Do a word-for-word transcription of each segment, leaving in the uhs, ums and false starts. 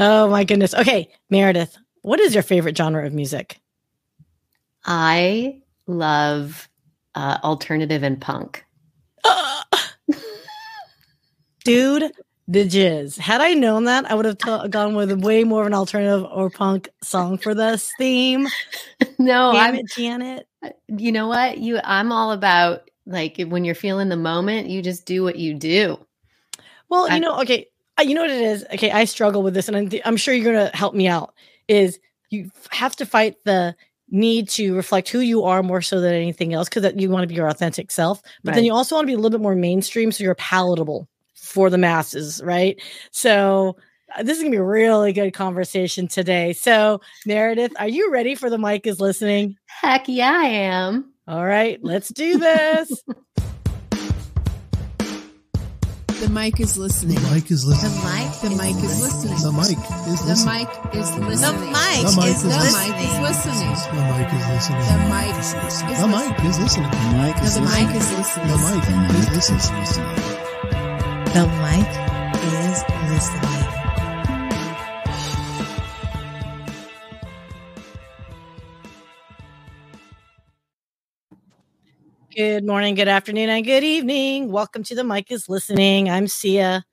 Oh my goodness. Okay, Meredith, what is your favorite genre of music? I love uh, alternative and punk. Uh, dude, the jizz. Had I known that, I would have t- gone with way more of an alternative or punk song for this theme. No, Damn I'm it, Janet. You know what? You, I'm all about like when you're feeling the moment, you just do what you do. Well, you I, know, okay. You know what it is? Okay, I struggle with this, and I'm, th- I'm sure you're going to help me out, is you have to fight the need to reflect who you are more so than anything else, because you want to be your authentic self. But right. then you also want to be a little bit more mainstream, so you're palatable for the masses, right? So uh, this is going to be a really good conversation today. So, Meredith, are you ready for The Mic is Listening? Heck yeah, I am. All right, let's do this. The mic is listening. The mic is listening. The mic is listening. The mic is listening. The mic is listening. The mic is listening. The mic is listening. The mic is listening. The mic is listening. The mic is listening. The mic is listening. The mic is listening. Good morning, good afternoon, and good evening. Welcome to The Mic is Listening. I'm Sia,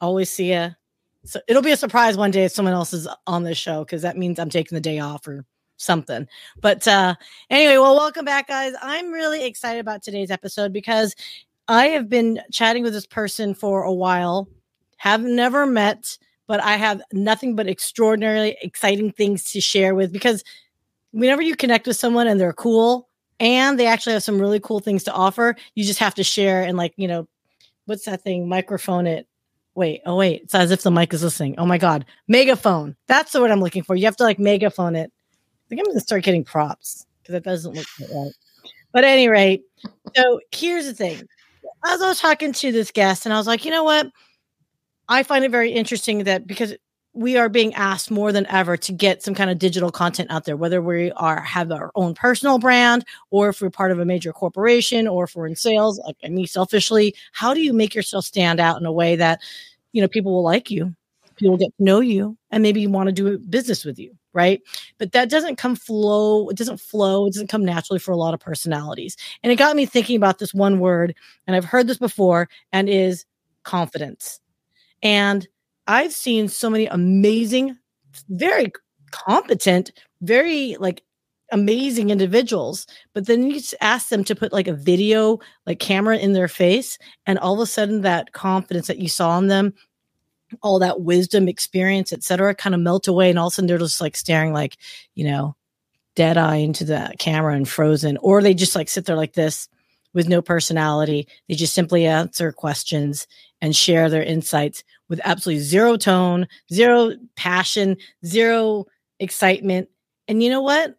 always Sia. So it'll be a surprise one day if someone else is on this show, because that means I'm taking the day off or something. But uh, anyway, well, welcome back, guys. I'm really excited about today's episode because I have been chatting with this person for a while, have never met, but I have nothing but extraordinarily exciting things to share with, because whenever you connect with someone and they're cool, and they actually have some really cool things to offer, you just have to share and, like, you know, what's that thing? Microphone it. Wait, oh, wait. It's as if the mic is listening. Oh, my God. Megaphone. That's the word I'm looking for. You have to, like, megaphone it. I think I'm going to start getting props because that doesn't look right. But at any rate, so here's the thing. As I was talking to this guest, and I was like, you know what? I find it very interesting that because we are being asked more than ever to get some kind of digital content out there, whether we are have our own personal brand or if we're part of a major corporation or if we're in sales, like me selfishly, how do you make yourself stand out in a way that, you know, people will like you, people will get to know you, and maybe you want to do business with you, right? But that doesn't come flow, it doesn't flow, it doesn't come naturally for a lot of personalities. And it got me thinking about this one word, and I've heard this before, and is confidence. And I've seen so many amazing, very competent, very like amazing individuals, but then you just ask them to put like a video, like camera in their face. And all of a sudden that confidence that you saw in them, all that wisdom, experience, et cetera, kind of melt away. And all of a sudden they're just like staring like, you know, dead eye into the camera and frozen, or they just like sit there like this with no personality. They just simply answer questions and share their insights with absolutely zero tone, zero passion, zero excitement. And you know what?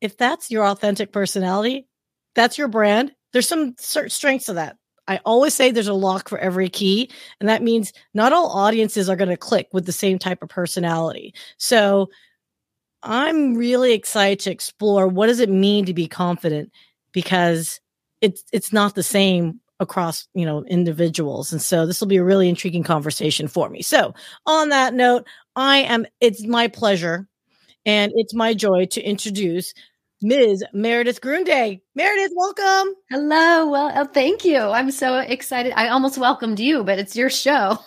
If that's your authentic personality, that's your brand. There's some certain strengths to that. I always say there's a lock for every key. And that means not all audiences are going to click with the same type of personality. So I'm really excited to explore what does it mean to be confident, because it's it's not the same across, you know, individuals. And so this will be a really intriguing conversation for me. So on that note, I am, it's my pleasure and it's my joy to introduce Miz Meredith Grundei. Meredith, welcome. Hello. Well, oh, thank you. I'm so excited. I almost welcomed you, but it's your show.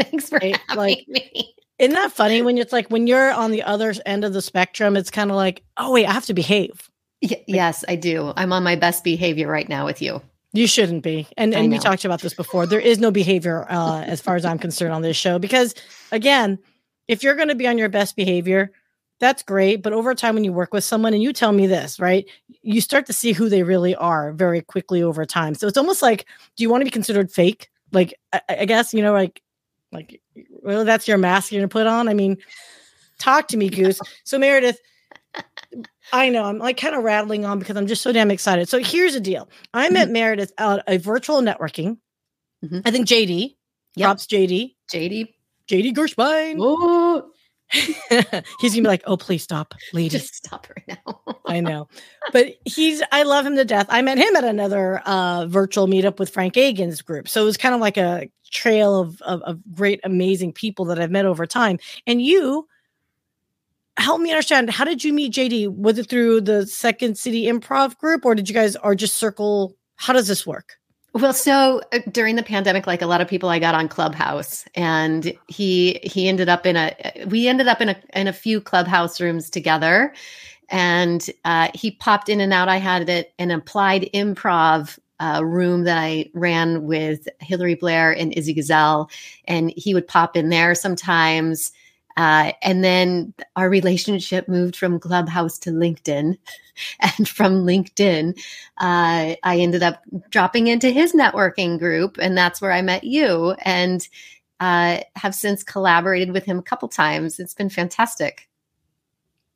Thanks for right, having like, me. Isn't that funny when it's like, when you're on the other end of the spectrum, it's kind of like, oh wait, I have to behave. Y- like, yes, I do. I'm on my best behavior right now with you. You shouldn't be. And and we talked about this before. There is no behavior uh, as far as I'm concerned on this show, because again, if you're going to be on your best behavior, that's great. But over time, when you work with someone, and you tell me this, right, you start to see who they really are very quickly over time. So it's almost like, do you want to be considered fake? Like, I, I guess, you know, like, like, well, that's your mask you're going to put on. I mean, talk to me, Goose. So Meredith, I know I'm like kind of rattling on because I'm just so damn excited. So here's the deal. I met mm-hmm. Meredith at a virtual networking. Mm-hmm. I think J D, yep. Props J D. J D. J D Gershbein. Oh. He's gonna be like, oh, please stop, lady. Just stop right now. I know. But he's, I love him to death. I met him at another uh, virtual meetup with Frank Agen's group. So it was kind of like a trail of, of, of great, amazing people that I've met over time. And you help me understand, how did you meet J D? Was it through the Second City Improv group, or did you guys are just circle? How does this work? Well, so uh, during the pandemic, like a lot of people, I got on Clubhouse, and he he ended up in a we ended up in a in a few Clubhouse rooms together, and uh, he popped in and out. I had it an applied improv uh, room that I ran with Hilary Blair and Izzy Gazelle, and he would pop in there sometimes. Uh, and then our relationship moved from Clubhouse to LinkedIn. And from LinkedIn, uh, I ended up dropping into his networking group. And that's where I met you, and uh, have since collaborated with him a couple times. It's been fantastic.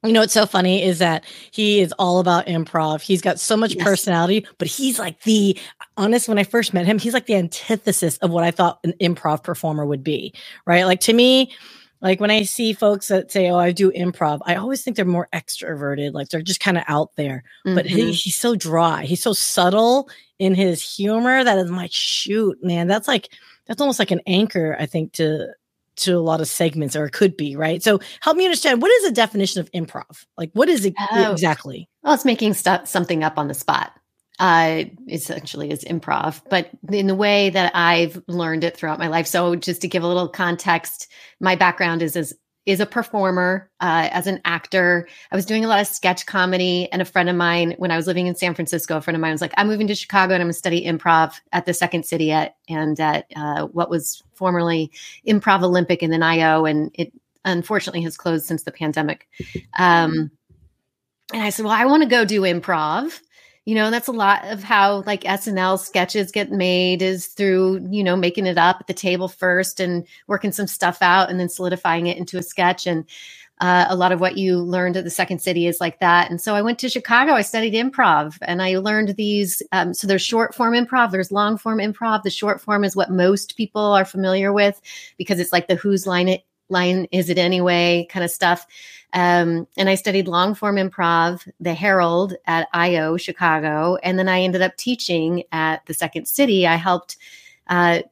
You know, what's so funny is that he is all about improv. He's got so much yes. personality, but he's like the, honest, when I first met him, he's like the antithesis of what I thought an improv performer would be, right? Like, to me, like when I see folks that say, oh, I do improv, I always think they're more extroverted. Like they're just kind of out there, mm-hmm. but he, he's so dry. He's so subtle in his humor that I'm like, shoot, man, that's like, that's almost like an anchor, I think, to, to a lot of segments, or it could be, right? So help me understand, what is the definition of improv? Like, what is it oh. exactly? Well, it's making stuff, something up on the spot. Uh, essentially is improv, but in the way that I've learned it throughout my life. So just to give a little context, my background is as is a performer, uh, as an actor. I was doing a lot of sketch comedy, and a friend of mine, when I was living in San Francisco, a friend of mine was like, I'm moving to Chicago and I'm going to study improv at the Second City at, and at uh, what was formerly Improv Olympic, and then I O, and it unfortunately has closed since the pandemic. Um, and I said, well, I want to go do improv. You know, that's a lot of how like S N L sketches get made, is through, you know, making it up at the table first and working some stuff out and then solidifying it into a sketch. And uh, a lot of what you learned at the Second City is like that. And so I went to Chicago, I studied improv, and I learned these. Um, so there's short form improv, there's long form improv. The short form is what most people are familiar with, because it's like the whose line it line is it anyway kind of stuff. Um, and I studied long form improv, the Herald at I O Chicago. And then I ended up teaching at the Second City. I helped uh,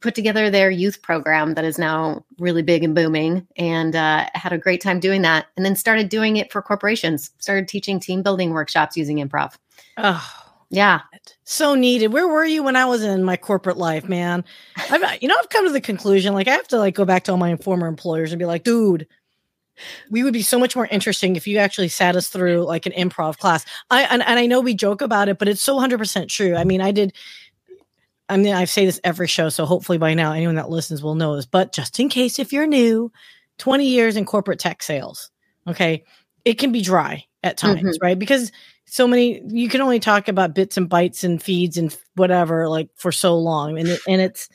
put together their youth program that is now really big and booming, and uh, had a great time doing that. And then started doing it for corporations, started teaching team building workshops using improv. Oh, yeah. So needed. Where were you when I was in my corporate life, man? I've, you know, I've come to the conclusion, like I have to like go back to all my former employers and be like, dude, we would be so much more interesting if you actually sat us through like an improv class. I and, and I know we joke about it, but it's so one hundred percent true. I mean, I did. I mean, I say this every show, so hopefully by now anyone that listens will know this. But just in case, if you're new, twenty years in corporate tech sales, okay, it can be dry at times, mm-hmm. right? Because so many, you can only talk about bits and bytes and feeds and whatever, like for so long. And it, and it's,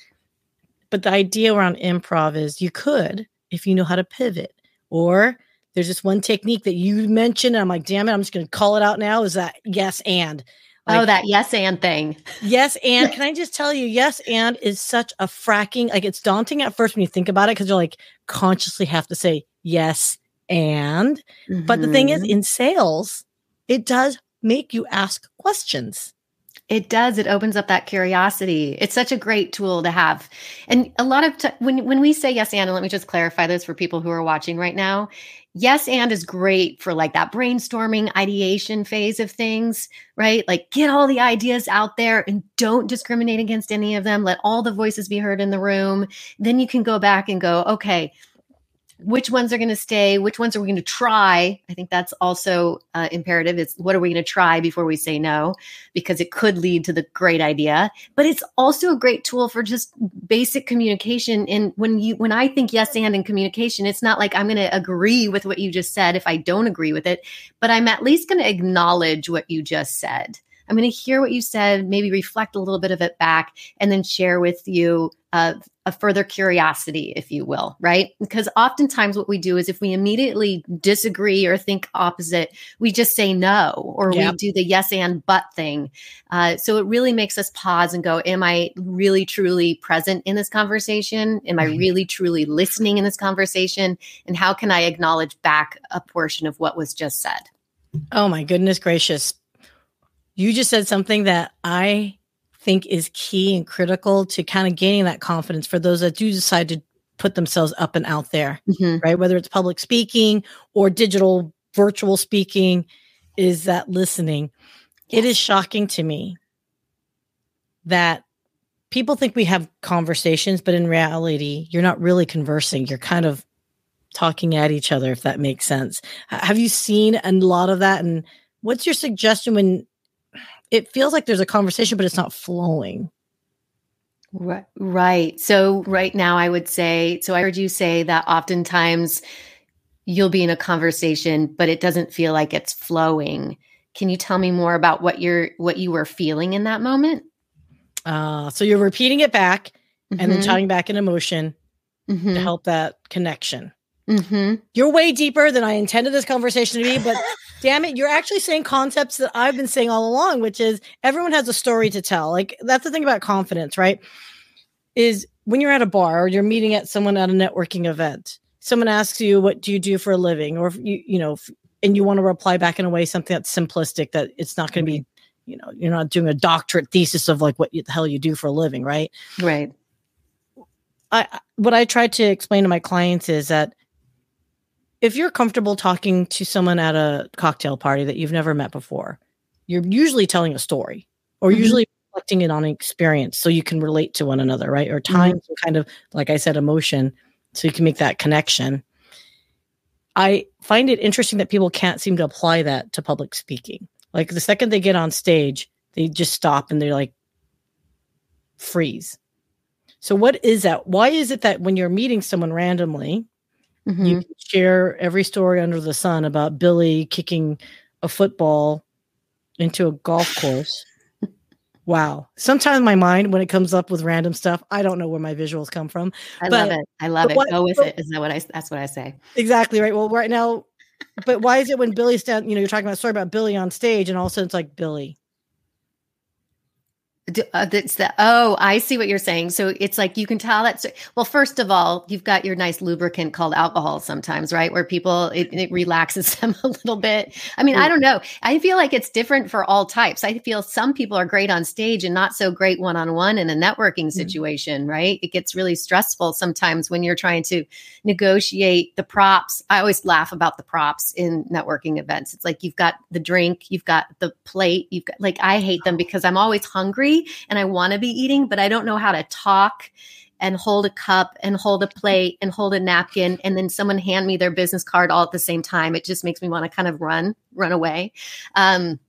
but the idea around improv is you could, if you know how to pivot, or there's this one technique that you mentioned, and I'm like, damn it, I'm just going to call it out now, is that yes and. Like, oh, that yes and thing. Yes and. Can I just tell you, yes and is such a fracking, like it's daunting at first when you think about it, because you're like consciously have to say yes and. Mm-hmm. But the thing is, in sales, it does make you ask questions. It does. It opens up that curiosity. It's such a great tool to have. And a lot of t- when when we say yes and, and let me just clarify this for people who are watching right now, yes and is great for like that brainstorming, ideation phase of things, right? Like get all the ideas out there and don't discriminate against any of them. Let all the voices be heard in the room. Then you can go back and go, okay, which ones are going to stay? Which ones are we going to try? I think that's also uh, imperative. It's what are we going to try before we say no, because it could lead to the great idea. But it's also a great tool for just basic communication. And when you, when I think yes and in communication, it's not like I'm going to agree with what you just said if I don't agree with it, but I'm at least going to acknowledge what you just said. I'm going to hear what you said, maybe reflect a little bit of it back, and then share with you uh, a further curiosity, if you will, right? Because oftentimes what we do is if we immediately disagree or think opposite, we just say no, or yep. we do the yes and but thing. Uh, so it really makes us pause and go, am I really, truly present in this conversation? Am I really, truly listening in this conversation? And how can I acknowledge back a portion of what was just said? Oh my goodness gracious. You just said something that I think is key and critical to kind of gaining that confidence for those that do decide to put themselves up and out there, mm-hmm. right? Whether it's public speaking or digital virtual speaking, is that listening. Yes. It is shocking to me that people think we have conversations, but in reality, you're not really conversing. You're kind of talking at each other, if that makes sense. Have you seen a lot of that? And what's your suggestion when it feels like there's a conversation, but it's not flowing? Right. So right now I would say, so I heard you say that oftentimes you'll be in a conversation, but it doesn't feel like it's flowing. Can you tell me more about what you're, what you were feeling in that moment? Uh, so you're repeating it back mm-hmm. and then tying back an emotion mm-hmm. to help that connection. Mm-hmm. You're way deeper than I intended this conversation to be, but damn it, you're actually saying concepts that I've been saying all along, which is everyone has a story to tell. Like that's the thing about confidence, right? Is when you're at a bar or you're meeting at someone at a networking event, someone asks you, what do you do for a living? Or, if you you know, if, and you want to reply back in a way, something that's simplistic, that it's not going to be, you know, you're not doing a doctorate thesis of like what the hell you do for a living, right? Right. I, what I try to explain to my clients is that if you're comfortable talking to someone at a cocktail party that you've never met before, you're usually telling a story or mm-hmm. usually reflecting it on an experience so you can relate to one another, right? Or time, mm-hmm. some kind of, like I said, emotion, so you can make that connection. I find it interesting that people can't seem to apply that to public speaking. Like the second they get on stage, they just stop and they're like, freeze. So what is that? Why is it that when you're meeting someone randomly, mm-hmm. you can share every story under the sun about Billy kicking a football into a golf course? Wow. Sometimes my mind, when it comes up with random stuff, I don't know where my visuals come from. I but, love it. I love it. What, Go with but, it. Is that what I, that's what I say. Exactly. Right. Well, right now, but why is it when Billy's down, you know, you're talking about a story about Billy on stage and all of a sudden it's like Billy. Uh, that's the, oh, I see what you're saying. So it's like, you can tell that. So, well, first of all, you've got your nice lubricant called alcohol sometimes, right? Where people, it, it relaxes them a little bit. I mean, I don't know. I feel like it's different for all types. I feel some people are great on stage and not so great one-on-one in a networking situation, mm-hmm. right? It gets really stressful sometimes when you're trying to negotiate the props. I always laugh about the props in networking events. It's like, you've got the drink, you've got the plate, you've got like, I hate them because I'm always hungry and I want to be eating, but I don't know how to talk and hold a cup and hold a plate and hold a napkin. And then someone hand me their business card all at the same time. It just makes me want to kind of run, run away. Um,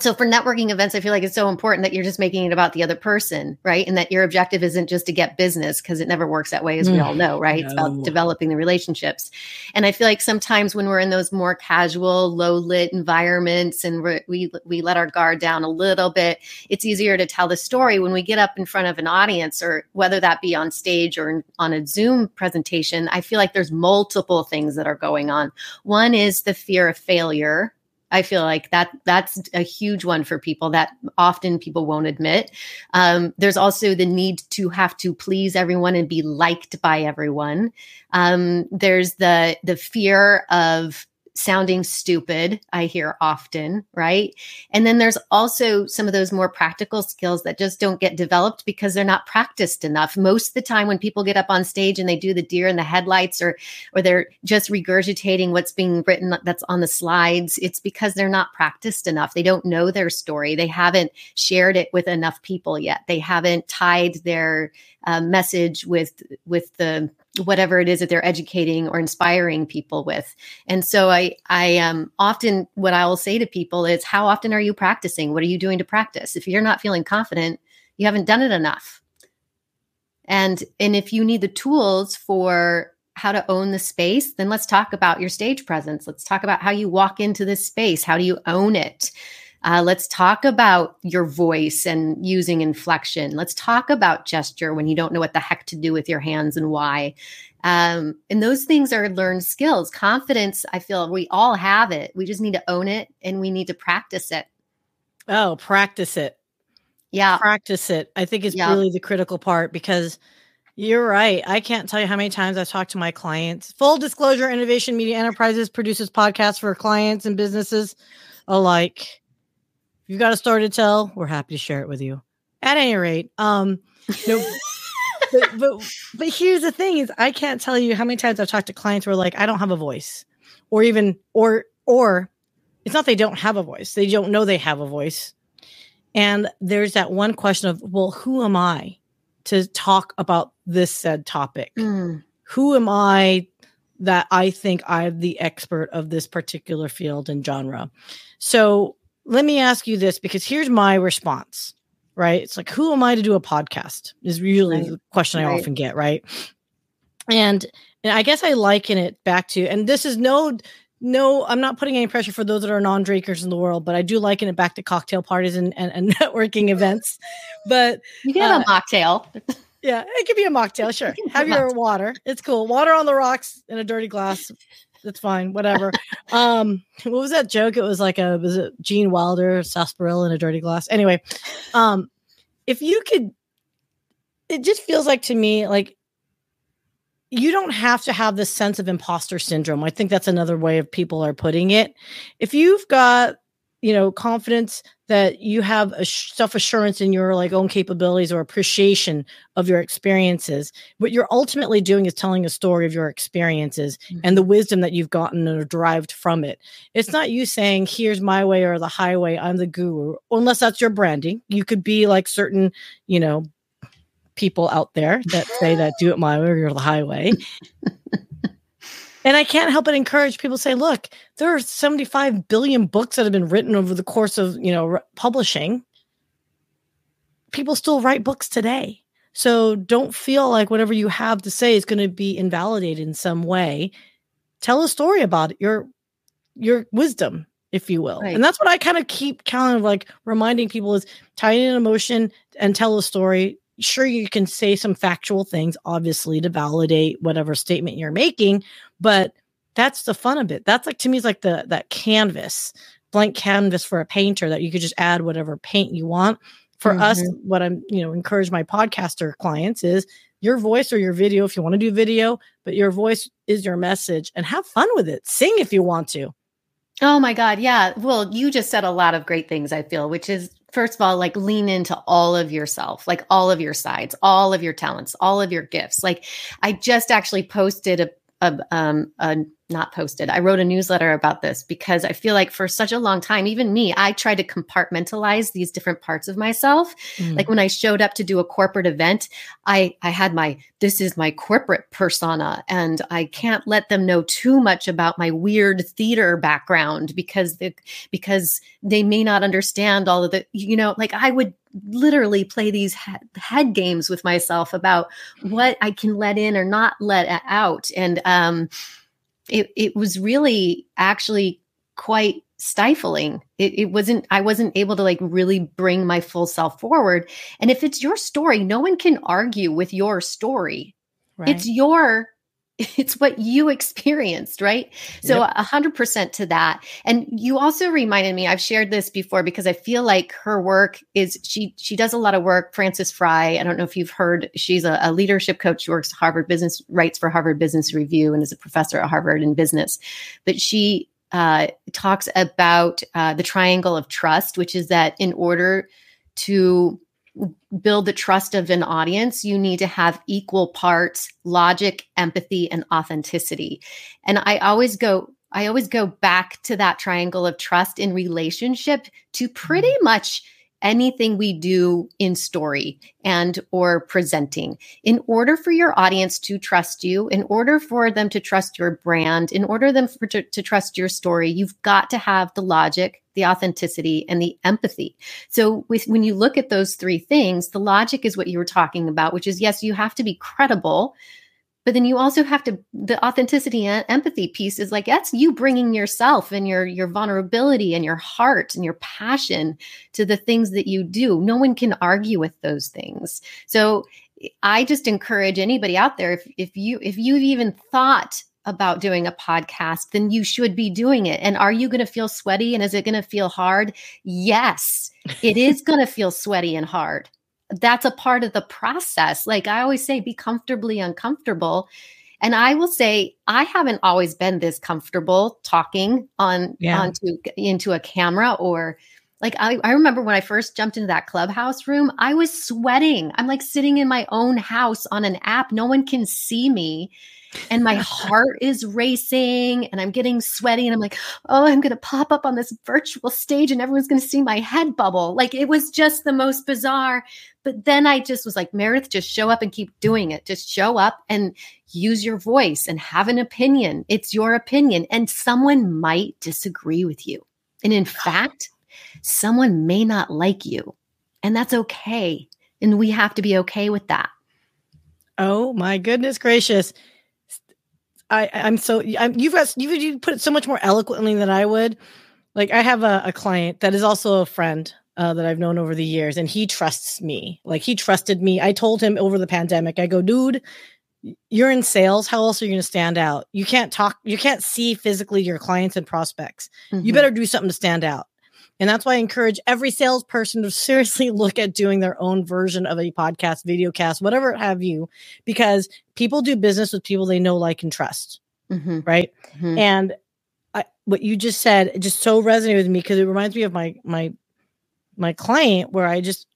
so for networking events, I feel like it's so important that you're just making it about the other person, right? And that your objective isn't just to get business, because it never works that way, as mm, we all know, right? No. It's about developing the relationships. And I feel like sometimes when we're in those more casual, low-lit environments and we're, we we let our guard down a little bit, it's easier to tell the story when we get up in front of an audience, or whether that be on stage or in, on a Zoom presentation. I feel like there's multiple things that are going on. One is the fear of failure. I feel like that that's a huge one for people that often people won't admit. Um, there's also the need to have to please everyone and be liked by everyone. Um, there's the the fear of sounding stupid, I hear often, right? And then there's also some of those more practical skills that just don't get developed because they're not practiced enough. Most of the time when people get up on stage and they do the deer in the headlights, or or they're just regurgitating what's being written that's on the slides, it's because they're not practiced enough. They don't know their story. They haven't shared it with enough people yet. They haven't tied their uh, message with with the whatever it is that they're educating or inspiring people with. And so I, I um, often, what I will say to people is, how often are you practicing? What are you doing to practice? If you're not feeling confident, you haven't done it enough. And, and if you need the tools for how to own the space, then let's talk about your stage presence. Let's talk about how you walk into this space. How do you own it? Uh, let's talk about your voice and using inflection. Let's talk about gesture when you don't know what the heck to do with your hands and why. Um, and those things are learned skills. Confidence, I feel we all have it. We just need to own it and we need to practice it. Oh, practice it. Yeah. Practice it. I think it's yeah. really the critical part, because you're right. I can't tell you how many times I've talked to my clients. Full disclosure, Innovation Media Enterprises produces podcasts for clients and businesses alike. If you've got a story to tell, we're happy to share it with you. At any rate, um, no, but, but, but here's the thing is I can't tell you how many times I've talked to clients who are like, I don't have a voice, or even, or, or it's not, they don't have a voice. They don't know they have a voice. And there's that one question of, well, who am I to talk about this said topic? Mm. Who am I that I think I'm the expert of this particular field and genre? So let me ask you this, because here's my response, right? It's like, who am I to do a podcast is really right. the question I right. often get, right? And and I guess I liken it back to, and this is no... No, I'm not putting any pressure for those that are non-drinkers in the world, but I do liken it back to cocktail parties and, and, and networking events. But you can have uh, a mocktail. Yeah, it could be a mocktail. Sure. You have your mocktail. Water. It's cool. Water on the rocks in a dirty glass. That's fine. Whatever. um, what was that joke? It was like a was it Gene Wilder, sarsaparilla in a dirty glass. Anyway, um, if you could, it just feels like to me like. You don't have to have this sense of imposter syndrome. I think that's another way of people are putting it. If you've got, you know, confidence that you have a self-assurance in your like own capabilities or appreciation of your experiences, what you're ultimately doing is telling a story of your experiences mm-hmm. and the wisdom that you've gotten or derived from it. It's not you saying, here's my way or the highway. I'm the guru, unless that's your branding. You could be like certain, you know, people out there that say that do it my way or the highway. And I can't help but encourage people to say, look, there are seventy-five billion books that have been written over the course of, you know, re- publishing. People still write books today. So don't feel like whatever you have to say is going to be invalidated in some way. Tell a story about it, your, your wisdom, if you will. Right. And that's what I kind of keep kind of like reminding people is tie in an emotion and tell a story. Sure, you can say some factual things, obviously, to validate whatever statement you're making, but that's the fun of it. That's like, to me, it's like the that canvas, blank canvas for a painter that you could just add whatever paint you want. For mm-hmm. us, what I'm, you know, encourage my podcaster clients is your voice or your video, if you want to do video, but your voice is your message and have fun with it. Sing if you want to. Oh my God. Yeah. Well, you just said a lot of great things, I feel, which is, first of all, like lean into all of yourself, like all of your sides, all of your talents, all of your gifts. Like I just actually posted a, a, um, a not posted, I wrote a newsletter about this because I feel like for such a long time, even me, I tried to compartmentalize these different parts of myself. Mm. Like when I showed up to do a corporate event, I, I had my, this is my corporate persona and I can't let them know too much about my weird theater background because the, because they may not understand all of the, you know, like I would literally play these head games with myself about what I can let in or not let out. And, um, it, it was really actually quite stifling. It, it wasn't, I wasn't able to like really bring my full self forward. And if it's your story, no one can argue with your story. Right. It's your It's what you experienced, right? So a hundred percent to that. And you also reminded me, I've shared this before because I feel like her work is, she she does a lot of work. Frances Fry, I don't know if you've heard, she's a, a leadership coach. She works at Harvard Business, writes for Harvard Business Review and is a professor at Harvard in business. But she uh, talks about uh, the triangle of trust, which is that in order to build the trust of an audience, you need to have equal parts, logic, empathy, and authenticity. And I always go, I always go back to that triangle of trust in relationship to pretty much anything we do in story and or presenting. In order for your audience to trust you, in order for them to trust your brand, in order them for to, to trust your story, you've got to have the logic, the authenticity, and the empathy. So with, when you look at those three things, the logic is what you were talking about, which is, yes, you have to be credible, but then you also have to, the authenticity and empathy piece is like, that's you bringing yourself and your, your vulnerability and your heart and your passion to the things that you do. No one can argue with those things. So I just encourage anybody out there, if, if you, if you've even thought about doing a podcast, then you should be doing it. And are you going to feel sweaty? And is it going to feel hard? Yes, it is going to feel sweaty and hard. That's a part of the process. Like I always say, be comfortably uncomfortable. And I will say, I haven't always been this comfortable talking on, yeah. onto, into a camera or Like I, I remember when I first jumped into that Clubhouse room, I was sweating. I'm like sitting in my own house on an app. No one can see me. And my heart is racing and I'm getting sweaty and I'm like, oh, I'm going to pop up on this virtual stage and everyone's going to see my head bubble. Like it was just the most bizarre. But then I just was like, Meredith, just show up and keep doing it. Just show up and use your voice and have an opinion. It's your opinion. And someone might disagree with you. And in fact, someone may not like you. And that's okay. And we have to be okay with that. Oh, my goodness gracious. I, I'm so I'm, you've got you you put it so much more eloquently than I would. Like I have a, a client that is also a friend uh, that I've known over the years, and he trusts me. Like he trusted me. I told him over the pandemic, I go, dude, you're in sales. How else are you going to stand out? You can't talk. You can't see physically your clients and prospects. Mm-hmm. You better do something to stand out. And that's why I encourage every salesperson to seriously look at doing their own version of a podcast, video cast, whatever have you, because people do business with people they know, like, and trust. Mm-hmm. Right. Mm-hmm. And I, what you just said, it just so resonated with me because it reminds me of my, my, my client where I just,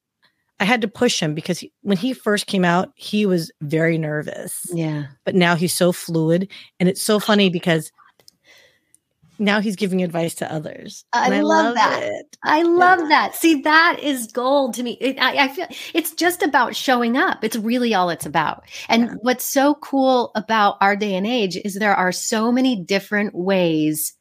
I had to push him because he, when he first came out, he was very nervous. Yeah. But now he's so fluid. And it's so funny because now he's giving advice to others. I, I love, love that. It. I love yeah. that. See, that is gold to me. It, I, I feel it's just about showing up. It's really all it's about. And yeah. what's so cool about our day and age is there are so many different ways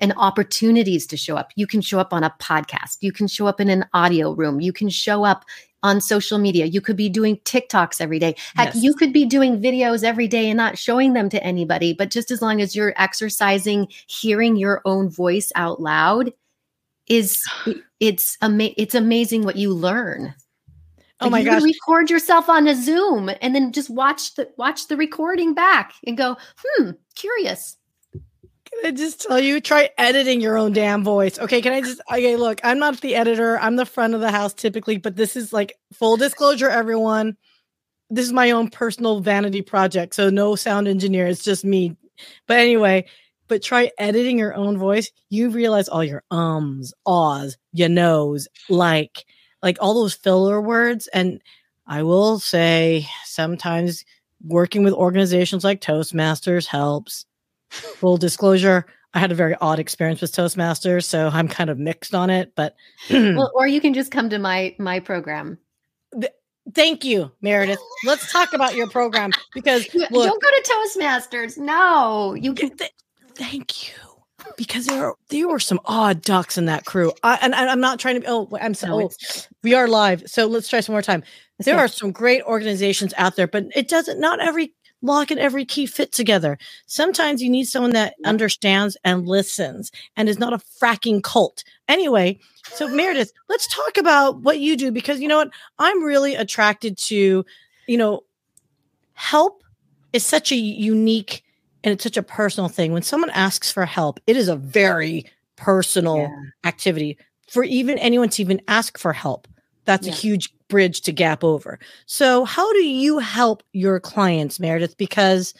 and opportunities to show up. You can show up on a podcast. You can show up in an audio room. You can show up on social media. You could be doing TikToks every day. Heck, yes. You could be doing videos every day and not showing them to anybody. But just as long as you're exercising, hearing your own voice out loud is it's ama- it's amazing what you learn. Oh like my you gosh. Record yourself on a Zoom and then just watch the watch the recording back and go, hmm, curious. Can I just tell you, try editing your own damn voice. Okay. Can I just, okay, look, I'm not the editor. I'm the front of the house typically, but this is like full disclosure, everyone. This is my own personal vanity project. So no sound engineer. It's just me. But anyway, but try editing your own voice. You realize all your ums, ahs, your knows, like, like all those filler words. And I will say sometimes working with organizations like Toastmasters helps. Full disclosure, I had a very odd experience with Toastmasters, so I'm kind of mixed on it. But well, or you can just come to my my program. Th- thank you, Meredith. Let's talk about your program because you, look, don't go to Toastmasters. No, you can. Th- thank you, because there are, there were some odd ducks in that crew, I, and I, I'm not trying to. Oh, I'm so. No, oh, we are live, so let's try some more time. Let's there go. Are some great organizations out there, but it doesn't. Not every. Lock and every key fit together. Sometimes you need someone that understands and listens and is not a fracking cult. Anyway, so Meredith, let's talk about what you do because you know what? I'm really attracted to, you know, help is such a unique and it's such a personal thing. When someone asks for help, it is a very personal yeah. activity for even anyone to even ask for help. That's yeah. a huge bridge to gap over. So how do you help your clients, Meredith? Because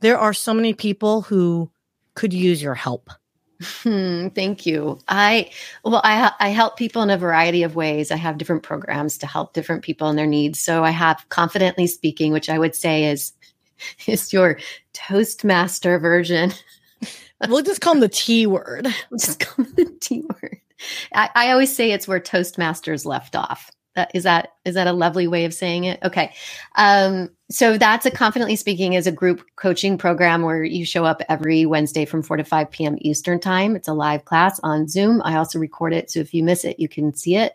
there are so many people who could use your help. Hmm, thank you. I, well, I, I help people in a variety of ways. I have different programs to help different people and their needs. So I have Confidently Speaking, which I would say is, is your Toastmaster version. We'll just call them the T word. We'll just call them the T word. I, I always say it's where Toastmasters left off. That, is that is that a lovely way of saying it? Okay. Um, so that's a Confidently Speaking is a group coaching program where you show up every Wednesday from four to five p.m. Eastern time. It's a live class on Zoom. I also record it. So if you miss it, you can see it.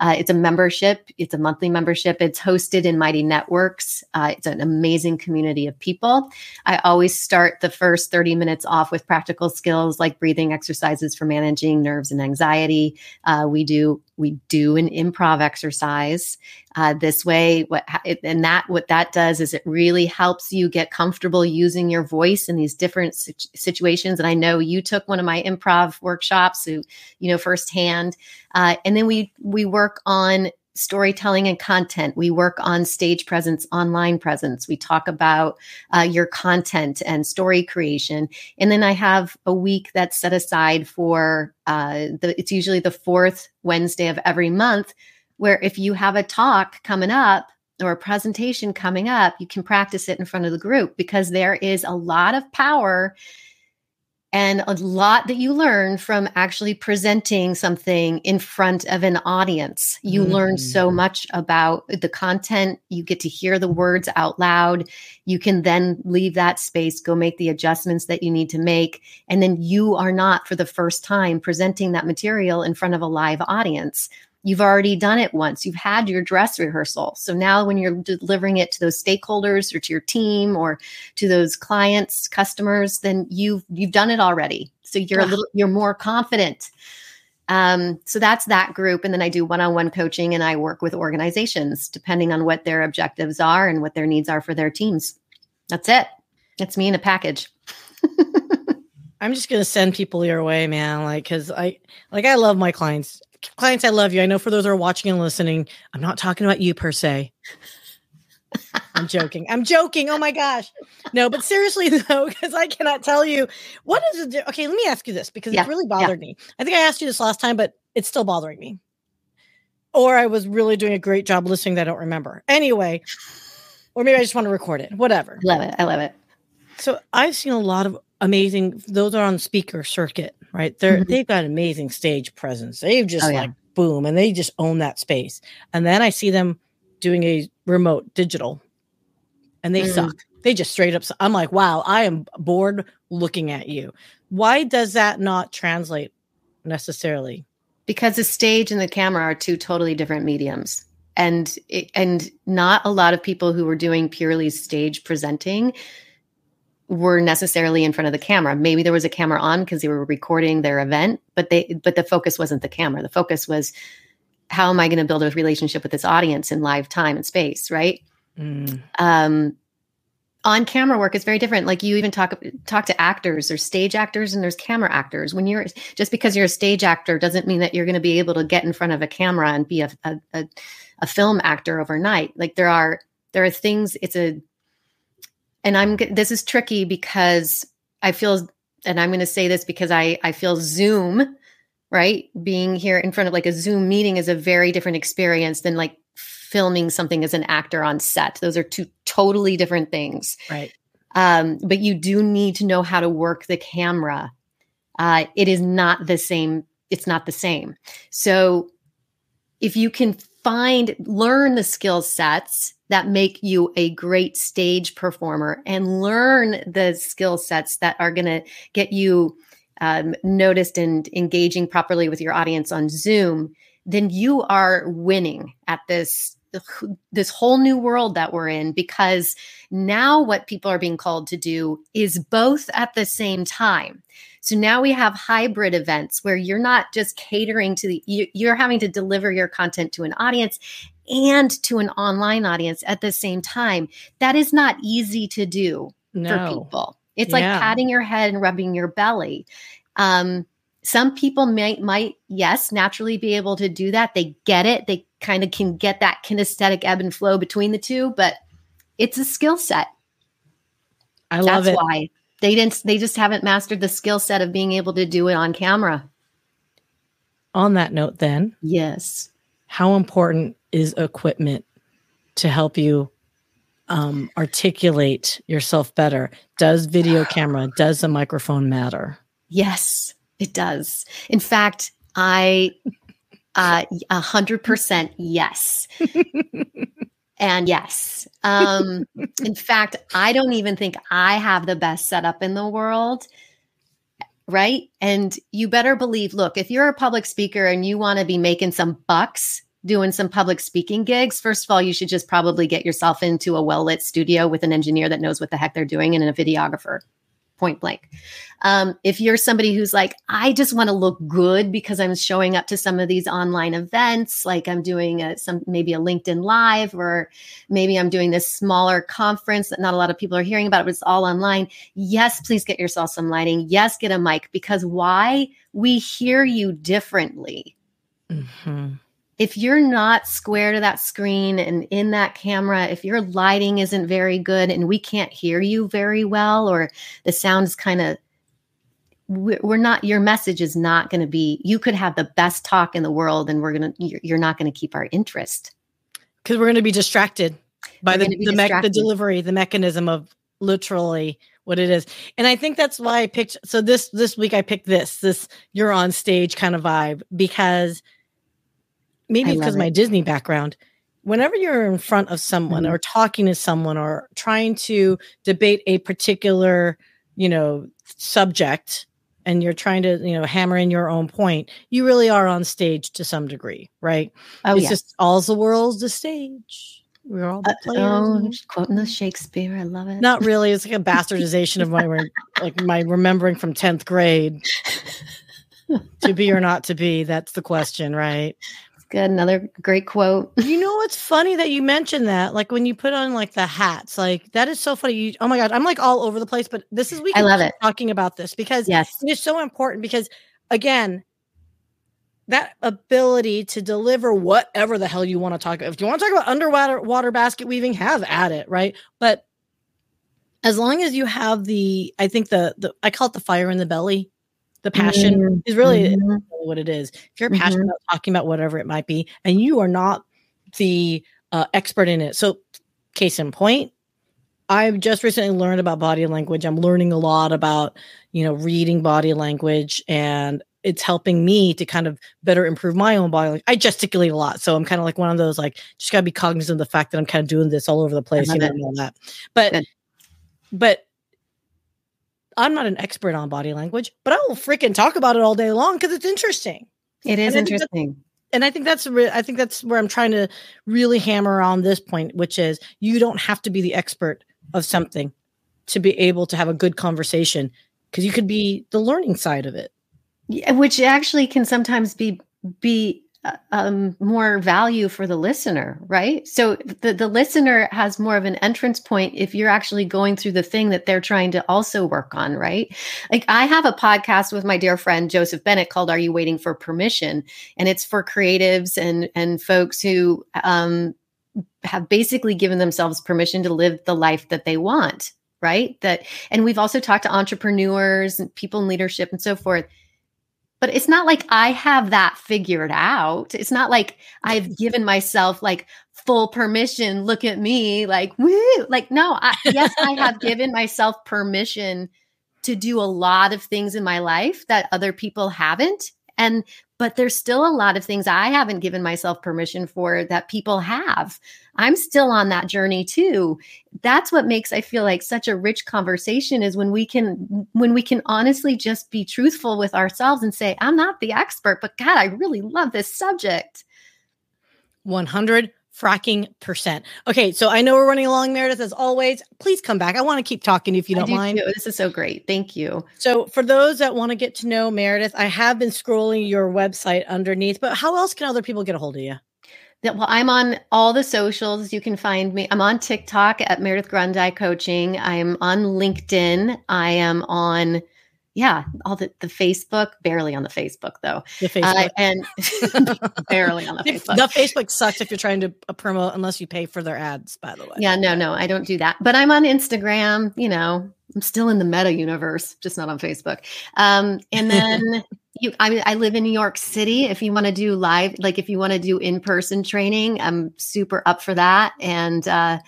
Uh, it's a membership. It's a monthly membership. It's hosted in Mighty Networks. Uh, it's an amazing community of people. I always start the first thirty minutes off with practical skills like breathing exercises for managing nerves and anxiety. Uh, we do we do an improv exercise. Uh, this way, what and that what that does is it really helps you get comfortable using your voice in these different situ- situations. And I know you took one of my improv workshops, so, you know, firsthand. Uh, and then we we work on storytelling and content. We work on stage presence, online presence. We talk about uh, your content and story creation. And then I have a week that's set aside for, uh, the, it's usually the fourth Wednesday of every month, where if you have a talk coming up or a presentation coming up, you can practice it in front of the group, because there is a lot of power and a lot that you learn from actually presenting something in front of an audience. You mm. learn so much about the content. You get to hear the words out loud. You can then leave that space, go make the adjustments that you need to make. And then you are not, for the first time, presenting that material in front of a live audience. You've already done it once. You've had your dress rehearsal. So now when you're delivering it to those stakeholders or to your team or to those clients, customers, then you've you've done it already. So you're a little you're more confident. Um, so that's that group. And then I do one-on-one coaching, and I work with organizations depending on what their objectives are and what their needs are for their teams. That's it. That's me in a package. I'm just going to send people your way, man. Like, cause I, like, I love my clients. Clients, I love you. I know for those who are watching and listening, I'm not talking about you per se. I'm joking. I'm joking. Oh my gosh. No, but seriously though, because I cannot tell you what is it. Okay. Let me ask you this, because yeah. it really bothered yeah. me. I think I asked you this last time, but it's still bothering me. Or I was really doing a great job listening that I don't remember. Anyway, or maybe I just want to record it. Whatever. Love it. I love it. So I've seen a lot of amazing, those are on the speaker circuit, right? They're, mm-hmm. They've got amazing stage presence. They've just oh, yeah. like, boom, and they just own that space. And then I see them doing a remote digital and they mm. suck. They just straight up, su- I'm like, wow, I am bored looking at you. Why does that not translate necessarily? Because the stage and the camera are two totally different mediums. And it, and not a lot of people who were doing purely stage presenting were necessarily in front of the camera. Maybe there was a camera on because they were recording their event, but they, but the focus wasn't the camera. The focus was, how am I going to build a relationship with this audience in live time and space, right? Mm. Um, on camera work is very different. Like, you even talk, talk to actors. There's stage actors and there's camera actors. When you're, just because you're a stage actor doesn't mean that you're going to be able to get in front of a camera and be a, a, a, a film actor overnight. Like, there are, there are things, it's a, And I'm, this is tricky because I feel, and I'm going to say this because I, I feel Zoom, right? Being here in front of like a Zoom meeting is a very different experience than like filming something as an actor on set. Those are two totally different things. Right. Um, but you do need to know how to work the camera. Uh, it is not the same. It's not the same. So if you can find, learn the skill sets that make you a great stage performer, and learn the skill sets that are going to get you um, noticed and engaging properly with your audience on Zoom, then you are winning at this, this whole new world that we're in, because now what people are being called to do is both at the same time. So now we have hybrid events where you're not just catering to the, you're having to deliver your content to an audience and to an online audience at the same time. That is not easy to do no. for people. It's yeah. like patting your head and rubbing your belly. Um, some people might, might, yes, naturally be able to do that. They get it. They kind of can get that kinesthetic ebb and flow between the two, but it's a skill set. I love That's it. That's why they didn't, they just haven't mastered the skill set of being able to do it on camera. On that note then. Yes. How important is equipment to help you um, articulate yourself better? Does video camera, does the microphone matter? Yes, it does. In fact, I uh, one hundred percent yes. And yes. Um, in fact, I don't even think I have the best setup in the world. Right? And you better believe, look, if you're a public speaker and you want to be making some bucks doing some public speaking gigs, first of all, you should just probably get yourself into a well-lit studio with an engineer that knows what the heck they're doing and a videographer, point blank. Um, if you're somebody who's like, I just want to look good because I'm showing up to some of these online events, like I'm doing a, some maybe a LinkedIn Live, or maybe I'm doing this smaller conference that not a lot of people are hearing about, but it's all online. Yes, please get yourself some lighting. Yes, get a mic, because why? We hear you differently. Mm-hmm. if you're not square to that screen and in that camera, if your lighting isn't very good and we can't hear you very well, or the sound is kind of, we're not, your message is not going to be, you could have the best talk in the world and we're going to, you're not going to keep our interest. Cause we're going to be distracted by the, be the, me- the delivery, the mechanism of literally what it is. And I think that's why I picked, so this, this week I picked this, this you're on stage kind of vibe, because maybe because of my Disney background, whenever you're in front of someone mm-hmm. or talking to someone or trying to debate a particular, you know, subject, and you're trying to, you know, hammer in your own point, you really are on stage to some degree, right? Oh, it's yes. just all the world's the stage. We're all the players. Uh, oh, quoting the Shakespeare. I love it. Not really. It's like a bastardization of my like my remembering from tenth grade. To be or not to be, that's the question, right? That's good. Another great quote. You know what's funny that you mentioned that? Like when you put on like the hats, like that is so funny. You, oh my God, I'm like all over the place, but this is we I love it. Talking about this because yes. it's so important because again, that ability to deliver whatever the hell you want to talk about. If you want to talk about underwater water basket weaving, have at it, right? But as long as you have the, I think the, the I call it the fire in the belly, the passion mm-hmm. is really mm-hmm. what it is. If you're passionate mm-hmm. about talking about whatever it might be, and you are not the uh, expert in it. So case in point, I've just recently learned about body language. I'm learning a lot about, you know, reading body language, and it's helping me to kind of better improve my own body language. I gesticulate a lot. So I'm kind of like one of those, like, just got to be cognizant of the fact that I'm kind of doing this all over the place. You know, and all that. But, Good. but I'm not an expert on body language, but I will freaking talk about it all day long because it's interesting. It is and interesting. And I think that's, re- I think that's where I'm trying to really hammer on this point, which is you don't have to be the expert of something to be able to have a good conversation, because you could be the learning side of it. Yeah, which actually can sometimes be be um, more value for the listener, right? So the, the listener has more of an entrance point if you're actually going through the thing that they're trying to also work on, right? Like I have a podcast with my dear friend, Joseph Bennett, called Are You Waiting for Permission? And it's for creatives and, and folks who um, have basically given themselves permission to live the life that they want, right? That, and we've also talked to entrepreneurs and people in leadership and so forth. But it's not like I have that figured out. It's not like I've given myself like full permission. Look at me, like, woo. Like, no, I, yes, I have given myself permission to do a lot of things in my life that other people haven't. And, but there's still a lot of things I haven't given myself permission for that people have. I'm still on that journey too. That's what makes, I feel like, such a rich conversation is when we can, when we can honestly just be truthful with ourselves and say, I'm not the expert, but God, I really love this subject. one hundred fracking percent. Okay. So I know we're running along, Meredith, as always, please come back. I want to keep talking if you don't I do mind. Too. This is so great. Thank you. So for those that want to get to know Meredith, I have been scrolling your website underneath, but how else can other people get a hold of you? That, well, I'm on all the socials. You can find me. I'm on TikTok at Meredith Grundei Coaching. I'm on LinkedIn. I am on, yeah, all the, the Facebook, barely on the Facebook though. The Facebook. Uh, and barely on the Facebook. The Facebook sucks if you're trying to uh, promote unless you pay for their ads, by the way. Yeah, no, no, I don't do that. But I'm on Instagram, you know, I'm still in the meta universe, just not on Facebook. Um, and then you, I mean, I live in New York City. If you want to do live, like if you want to do in-person training, I'm super up for that. And, uh,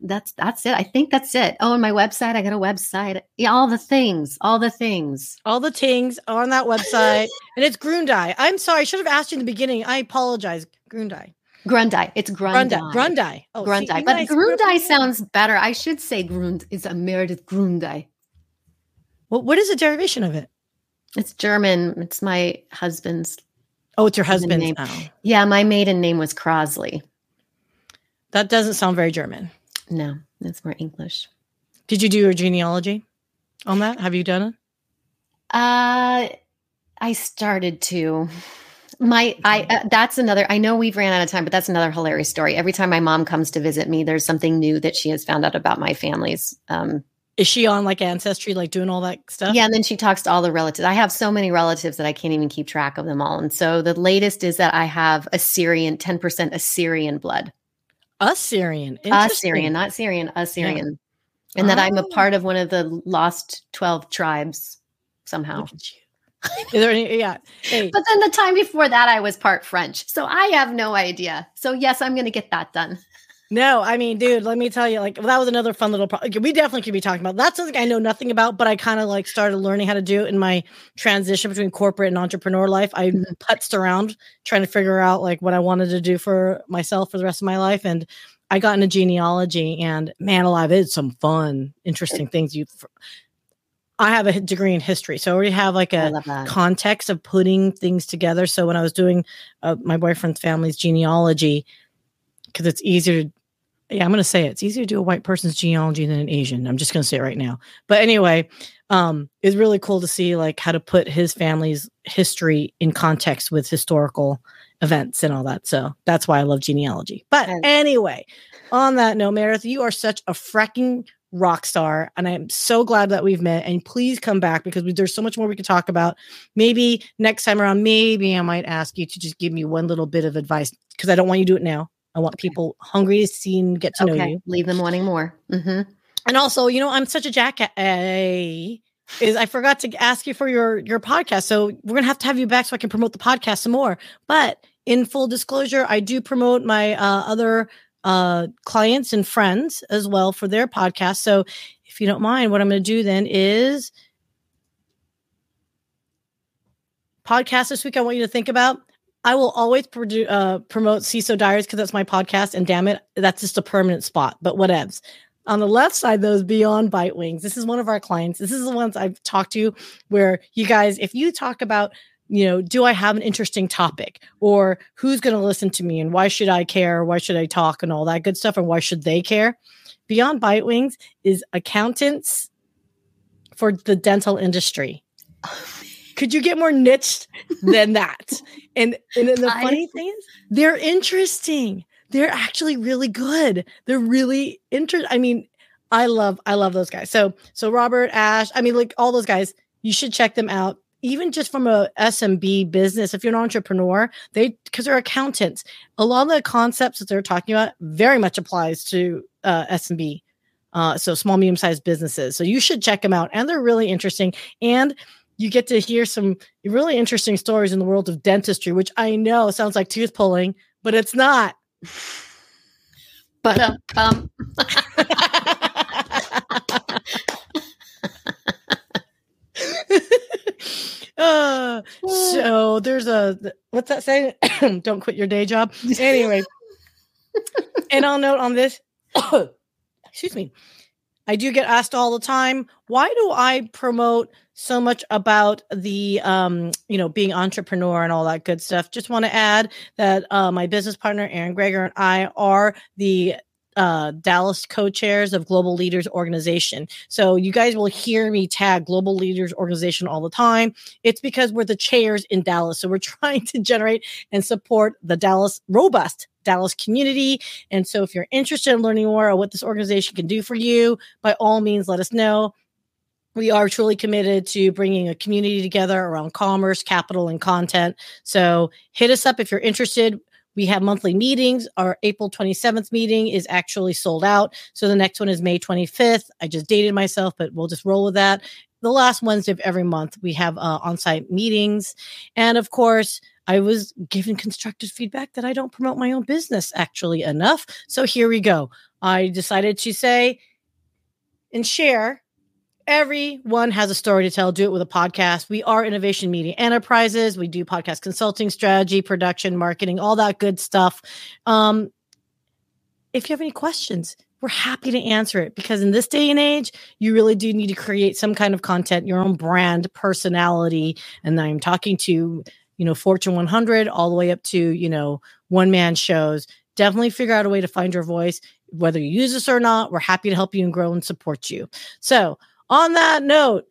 That's that's it. I think that's it. Oh, and my website. I got a website. Yeah, all the things. All the things. All the things are on that website. And it's Grundei. I'm sorry. I should have asked you in the beginning. I apologize. Grundei. Grundei. It's Grundei. Grundei. Grundei. Oh, Grundei. See, but Grundei sounds better. I should say Grund is a Meredith Grundei. Well, what is the derivation of it? It's German. It's my husband's. Oh, it's your husband's name. Oh. Yeah, my maiden name was Crosley. That doesn't sound very German. No, that's more English. Did you do your genealogy on that? Have you done it? Uh, I started to. My, I uh, that's another, I know we've ran out of time, but that's another hilarious story. Every time my mom comes to visit me, there's something new that she has found out about my family's um Is she on like Ancestry, like doing all that stuff? Yeah. And then she talks to all the relatives. I have so many relatives that I can't even keep track of them all. And so the latest is that I have Assyrian, ten percent Assyrian blood. Assyrian. Assyrian, not Syrian, Assyrian. Yeah. And oh. that I'm a part of one of the lost twelve tribes somehow. Look at you. Is there any, yeah. Hey. But then the time before that, I was part French. So I have no idea. So yes, I'm going to get that done. No, I mean, dude, let me tell you, like, well, that was another fun little pro- we definitely could be talking about. That's something I know nothing about, but I kind of like started learning how to do in my transition between corporate and entrepreneur life. I mm-hmm. putzed around trying to figure out like what I wanted to do for myself for the rest of my life. And I got into genealogy, and man alive, it's some fun, interesting things. You, I have a degree in history, so I already have like a context of putting things together. So when I was doing uh, my boyfriend's family's genealogy, because it's easier to, yeah, I'm going to say it. It's easier to do a white person's genealogy than an Asian. I'm just going to say it right now. But anyway, um, it's really cool to see like how to put his family's history in context with historical events and all that. So that's why I love genealogy. But anyway, on that note, Meredith, you are such a fracking rock star, and I'm so glad that we've met. And please come back, because we, there's so much more we could talk about. Maybe next time around, maybe I might ask you to just give me one little bit of advice, because I don't want you to do it now. I want okay. people hungry to see and get to okay. know you. Leave them wanting more. Mm-hmm. And also, you know, I'm such a jackass. Hey, is I forgot to ask you for your, your podcast. So we're going to have to have you back so I can promote the podcast some more. But in full disclosure, I do promote my uh, other uh, clients and friends as well for their podcast. So if you don't mind, what I'm going to do then is podcast this week. I want you to think about, I will always produ- uh, promote C I S O Diaries, because that's my podcast. And damn it, that's just a permanent spot. But whatevs. On the left side, though, is Beyond Bite Wings. This is one of our clients. This is the ones I've talked to where you guys, if you talk about, you know, do I have an interesting topic, or who's going to listen to me, and why should I care? Why should I talk and all that good stuff? And why should they care? Beyond Bite Wings is accountants for the dental industry. Could you get more niche than that? And, and the funny I, thing is, they're interesting. They're actually really good. They're really interesting. I mean, I love, I love those guys. So, so Robert Ash, I mean, like all those guys, you should check them out. Even just from a S M B business, if you're an entrepreneur, they, because they're accountants, a lot of the concepts that they're talking about very much applies to uh, S M B. Uh, so small, medium-sized businesses. So you should check them out. And they're really interesting. And you get to hear some really interesting stories in the world of dentistry, which I know sounds like tooth pulling, but it's not. But um, um. uh, so there's a, what's that saying? Don't quit your day job. Anyway, and I'll note on this, excuse me, I do get asked all the time, why do I promote so much about the, um, you know, being entrepreneur and all that good stuff? Just want to add that uh, my business partner, Aaron Greger, and I are the uh, Dallas co-chairs of Global Leaders Organization. So you guys will hear me tag Global Leaders Organization all the time. It's because we're the chairs in Dallas. So we're trying to generate and support the Dallas robust Dallas community. And so if you're interested in learning more or what this organization can do for you, by all means, let us know. We are truly committed to bringing a community together around commerce, capital, and content. So hit us up if you're interested. We have monthly meetings. Our April twenty-seventh meeting is actually sold out. So the next one is May twenty-fifth. I just dated myself, but we'll just roll with that. The last Wednesday of every month, we have uh, on-site meetings. And of course, I was given constructive feedback that I don't promote my own business actually enough. So here we go. I decided to say and share, everyone has a story to tell. Do it with a podcast. We are Innovation Media Enterprises. We do podcast consulting, strategy, production, marketing, all that good stuff. Um, if you have any questions, we're happy to answer it, because in this day and age, you really do need to create some kind of content, your own brand, personality. And I'm talking to, you know, Fortune one hundred all the way up to, you know, one man shows. Definitely figure out a way to find your voice, whether you use this or not. We're happy to help you and grow and support you. So on that note,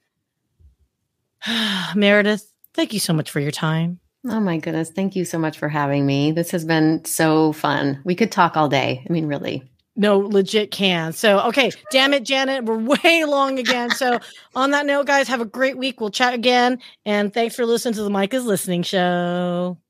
Meredith, thank you so much for your time. Oh my goodness. Thank you so much for having me. This has been so fun. We could talk all day. I mean, really. No, legit can. So, okay. Damn it, Janet. We're way long again. So on that note, guys, have a great week. We'll chat again. And thanks for listening to the Mic is Listening show.